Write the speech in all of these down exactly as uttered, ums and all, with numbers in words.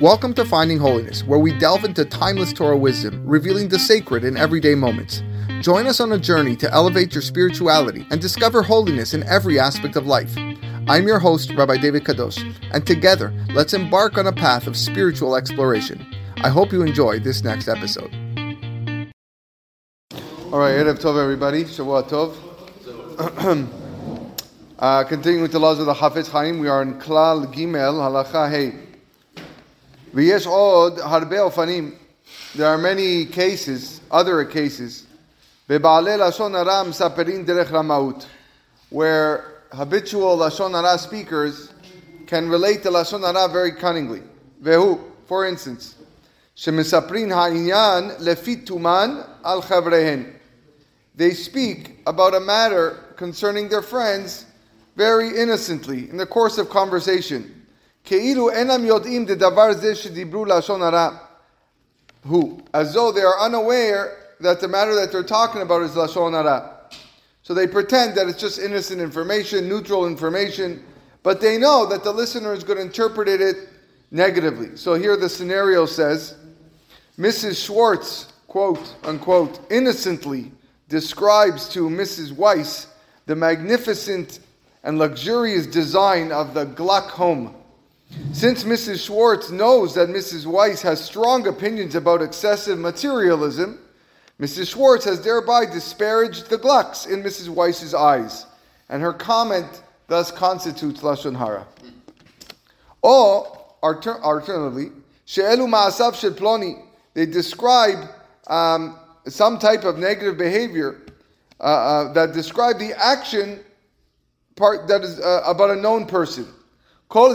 Welcome to Finding Holiness, where we delve into timeless Torah wisdom, revealing the sacred in everyday moments. Join us on a journey to elevate your spirituality and discover holiness in every aspect of life. I'm your host, Rabbi David Kadosh, and together, let's embark on a path of spiritual exploration. I hope you enjoy this next episode. All right, Erev Tov, everybody. Shavua Tov. Uh, continuing with the laws of the Chafetz Chaim, we are in Klal Gimel, Halacha Hey. V'yesh od harbe ofanim. There are many cases, other cases, ve'ba'alei Lashon Hara mesaperin derech ramaut, where habitual Lashon Hara speakers can relate to Lashon Hara very cunningly. Ve'hu, for instance, shemesaperin ha'inyan lefi tuman al chavrehen. They speak about a matter concerning their friends very innocently in the course of conversation. Keilu enam yodim de davar ze shedibru lashon hara. Who? As though they are unaware that the matter that they're talking about is lashon hara. So they pretend that it's just innocent information, neutral information, but they know that the listener is going to interpret it negatively. So here the scenario says, Missus Schwartz, quote, unquote, innocently describes to Missus Weiss the magnificent and luxurious design of the Gluck home. Since Missus Schwartz knows that Missus Weiss has strong opinions about excessive materialism, Missus Schwartz has thereby disparaged the Glucks in Missus Weiss's eyes, and her comment thus constitutes Lashon Hara. Or, alternatively, She'elu Ma'asav Shel Ploni, they describe um, some type of negative behavior Uh, uh, that describe the action part that is uh, about a known person. All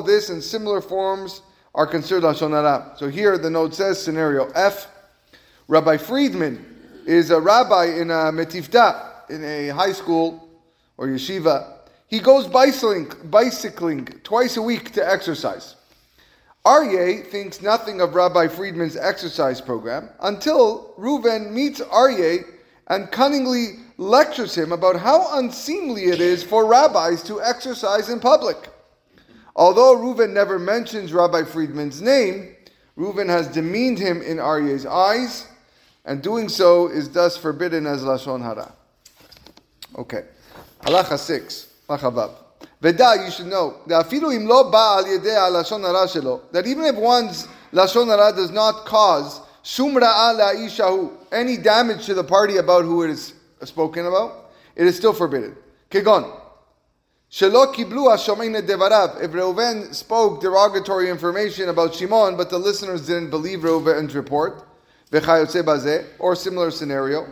of this in similar forms are considered Lashon Hara. So here the note says, scenario F, Rabbi Friedman is a rabbi in a metifta, in a high school or yeshiva. He goes bicycling, bicycling twice a week to exercise. Aryeh thinks nothing of Rabbi Friedman's exercise program until Reuven meets Aryeh and cunningly lectures him about how unseemly it is for rabbis to exercise in public. Although Reuven never mentions Rabbi Friedman's name, Reuven has demeaned him in Aryeh's eyes, and doing so is thus forbidden as Lashon Hara. Okay. Halacha six. Halacha Vav. Veda, you should know, that even if one's Lashon Hara does not cause any damage to the party about who it is spoken about, it is still forbidden. Kegon. If Reuven spoke derogatory information about Shimon, but the listeners didn't believe Reuven's report, or similar scenario,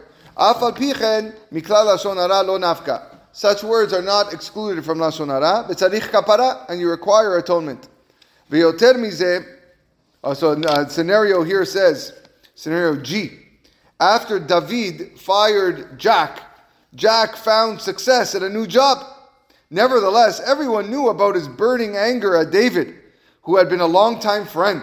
such words are not excluded from Lashon Hara, v'tzarich kapara, and you require atonement. V'yoter mizeh, so uh, scenario here says, scenario G, after David fired Jack, Jack found success at a new job. Nevertheless, everyone knew about his burning anger at David, who had been a longtime friend.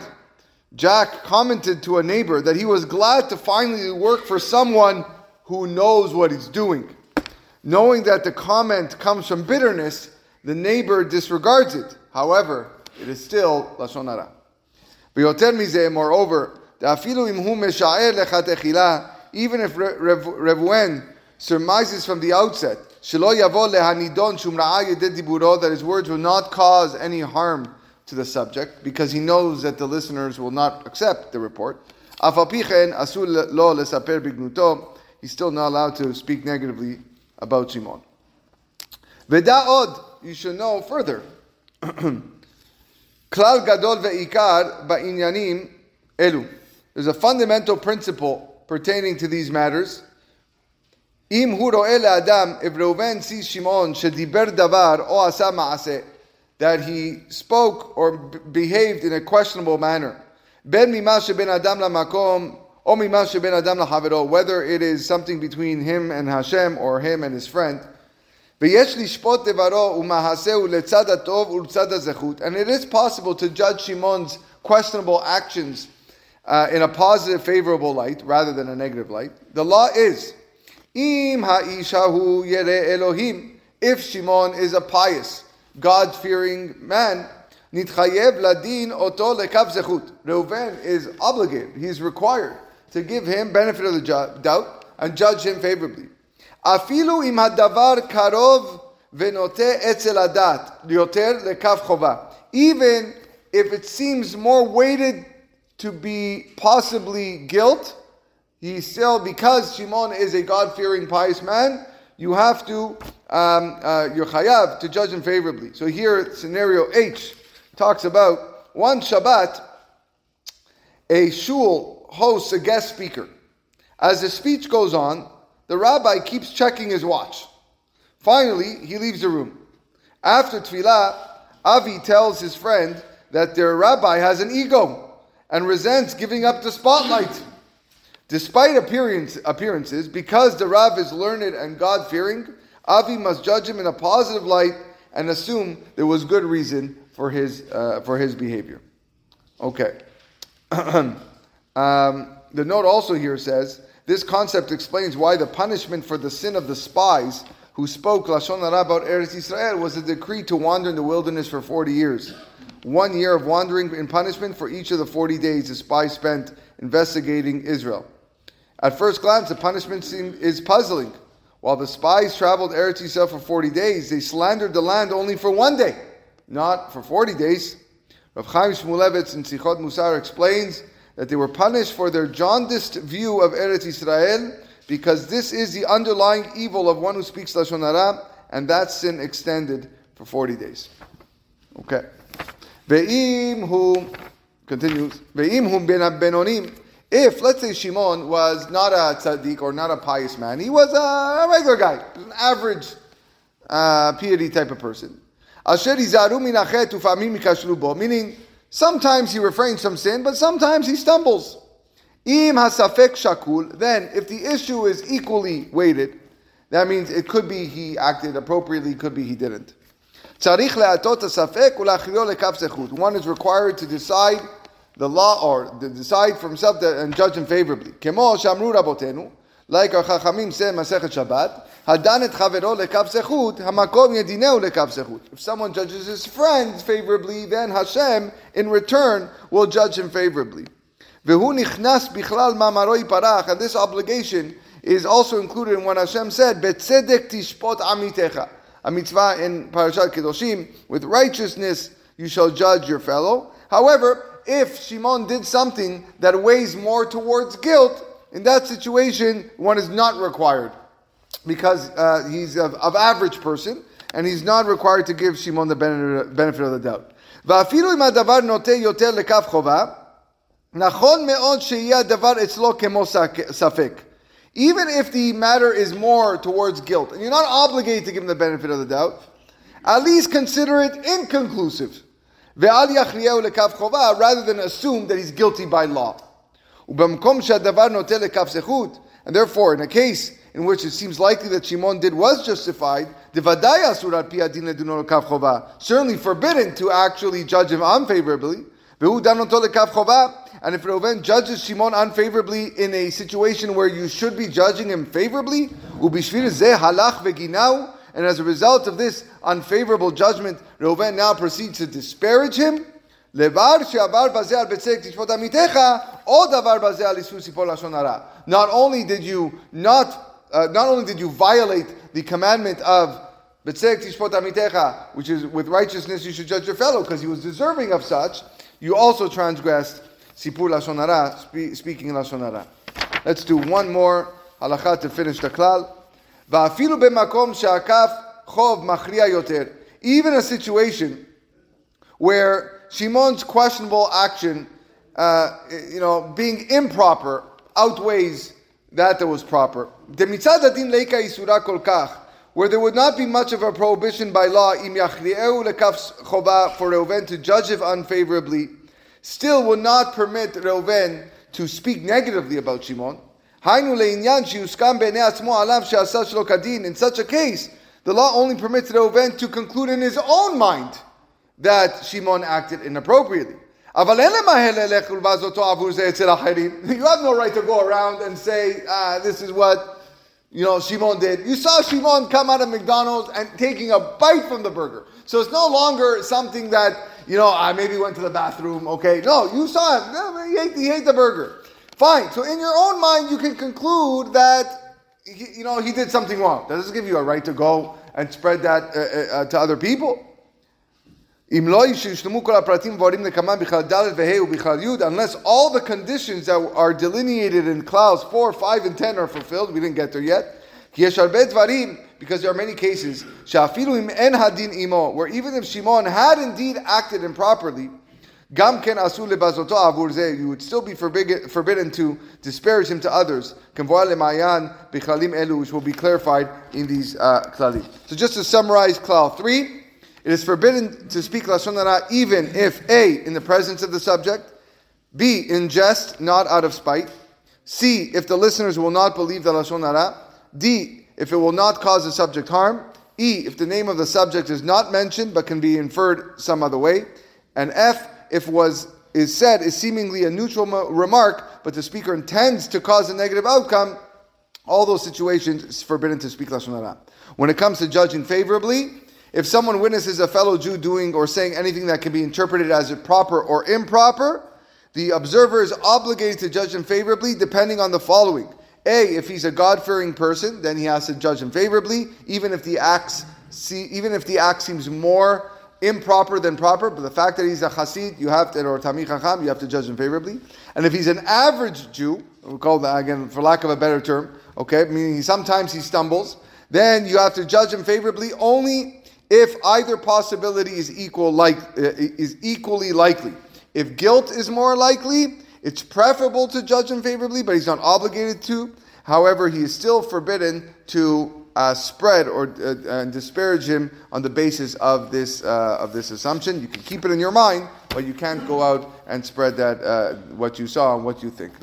Jack commented to a neighbor that he was glad to finally work for someone who knows what he's doing. Knowing that the comment comes from bitterness, the neighbor disregards it. However, it is still Lashon Hara. Moreover, even if Reuven surmises from the outset that his words will not cause any harm to the subject, because he knows that the listeners will not accept the report, he's still not allowed to speak negatively about Shimon. V'da'od, you should know further. Klal gadol ve'ikar ba'inyanim elu. There's a fundamental principle pertaining to these matters. Im hu ro'eh le'adam, if Reuven sees Shimon shediber davar o asa ma'aseh, that he spoke or b- behaved in a questionable manner. Ben mimah sheben adam la'makom, whether it is something between him and Hashem or him and his friend. And it is possible to judge Shimon's questionable actions uh, in a positive, favorable light rather than a negative light. The law is, if Shimon is a pious, God-fearing man, Nitchayev ladin oto lekav zechut. Reuven is obligated, he's required to give him benefit of the ju- doubt and judge him favorably. Afilu im hadavar karov venote etzel adat yoter lekav chova. Even if it seems more weighted to be possibly guilt, he still, because Shimon is a God-fearing, pious man, you have to, um, uh, you're chayav to judge him favorably. So here, scenario H talks about one Shabbat, a shul hosts a guest speaker. As the speech goes on, the rabbi keeps checking his watch. Finally, he leaves the room. After tefillah, Avi tells his friend that their rabbi has an ego and resents giving up the spotlight. Despite appearance, appearances, because the Rav is learned and God-fearing, Avi must judge him in a positive light and assume there was good reason for his uh, for his behavior. Okay. um, the note also here says, this concept explains why the punishment for the sin of the spies who spoke Lashon Hara about Eretz Israel was a decree to wander in the wilderness for forty years. One year of wandering in punishment for each of the forty days the spies spent investigating Israel. At first glance, the punishment seems is puzzling. While the spies traveled Eretz Yisrael for forty days, they slandered the land only for one day, not for forty days. Rav Chaim Shmulevitz in Sichot Musar explains that they were punished for their jaundiced view of Eretz Yisrael, because this is the underlying evil of one who speaks Lashon Hara, and that sin extended for forty days. Okay. Ve'im hu continues. Ve'im hu ben benonim. If, let's say, Shimon was not a tzaddik or not a pious man, he was a regular guy, an average uh, piety type of person. Asher izaru minachet ufamim mikashlu bo, meaning sometimes he refrains from sin, but sometimes he stumbles. Im hasafek shakul. Then, if the issue is equally weighted, that means it could be he acted appropriately, could be he didn't. One is required to decide the law, or to decide for himself that, and judge him favorably. Like our Chachamim say in Masechet Shabbat, if someone judges his friends favorably, then Hashem in return will judge him favorably. And this obligation is also included in what Hashem said, "Betzedek tishpot amitecha." A mitzvah in Parashat Kedoshim, with righteousness you shall judge your fellow. However, if Shimon did something that weighs more towards guilt, in that situation, one is not required, because uh, he's of, of average person, and he's not required to give Shimon the benefit of the doubt. Va'afilu im hadavar noteh yoter lekav chova, nachon me'od she'yeh hadavar etzlo kemo safek. Even if the matter is more towards guilt, and you're not obligated to give him the benefit of the doubt, at least consider it inconclusive, rather than assume that he's guilty by law. And therefore, in a case in which it seems likely that Shimon did was justified, certainly forbidden to actually judge him unfavorably. And if Reuven judges Shimon unfavorably in a situation where you should be judging him favorably, and as a result of this unfavorable judgment, Reuven now proceeds to disparage him, not only did you not, uh, not only did you violate the commandment of which is with righteousness you should judge your fellow, because he was deserving of such, you also transgressed Sipur Lashon Hara, spe- speaking Lashon Hara. Let's do one more halacha to finish the klal. Va'afilu b'makom she'akaf chov machriya yoter. Even a situation where Shimon's questionable action, uh, you know, being improper, outweighs that that was proper. Demitzad adin leika isura kolkach, where there would not be much of a prohibition by law, im yachrieu lekaf chova, for Reuven to judge if unfavorably, still will not permit Reuven to speak negatively about Shimon. In such a case, the law only permits Reuven to conclude in his own mind that Shimon acted inappropriately. You have no right to go around and say, ah, this is what you know, Shimon did. You saw Shimon come out of McDonald's and taking a bite from the burger. So it's no longer something that, you know, I maybe went to the bathroom, okay. No, you saw him. He ate, he ate the burger. Fine. So in your own mind, you can conclude that, he, you know, he did something wrong. That doesn't give you a right to go and spread that uh, uh, to other people. Unless all the conditions that are delineated in clouds four, five, and ten are fulfilled, we didn't get there yet, because there are many cases where even if Shimon had indeed acted improperly, you would still be forbid, forbidden to disparage him to others, which will be clarified in these uh, klalim. So just to summarize klal three, it is forbidden to speak Lashon Hara even if A, in the presence of the subject, B, in jest, not out of spite, C, if the listeners will not believe the Lashon Hara, D, if it will not cause the subject harm, E, if the name of the subject is not mentioned but can be inferred some other way, and F, if was is said is seemingly a neutral mo- remark but the speaker intends to cause a negative outcome. All those situations, it's forbidden to speak Lashon Hara. When it comes to judging favorably, if someone witnesses a fellow Jew doing or saying anything that can be interpreted as proper or improper, the observer is obligated to judge him favorably depending on the following. A, if he's a God-fearing person, then he has to judge him favorably, even if the acts see, even if the act seems more improper than proper, but the fact that he's a Hasid, you have to, or talmid chacham, you have to judge him favorably. And if he's an average Jew, we'll call that, again, for lack of a better term, okay, meaning sometimes he stumbles, then you have to judge him favorably only if either possibility is equal, like uh, is equally likely. If guilt is more likely, it's preferable to judge him favorably, but he's not obligated to. However, he is still forbidden to uh, spread or uh, uh, disparage him on the basis of this uh, of this assumption. You can keep it in your mind, but you can't go out and spread that uh, what you saw and what you think.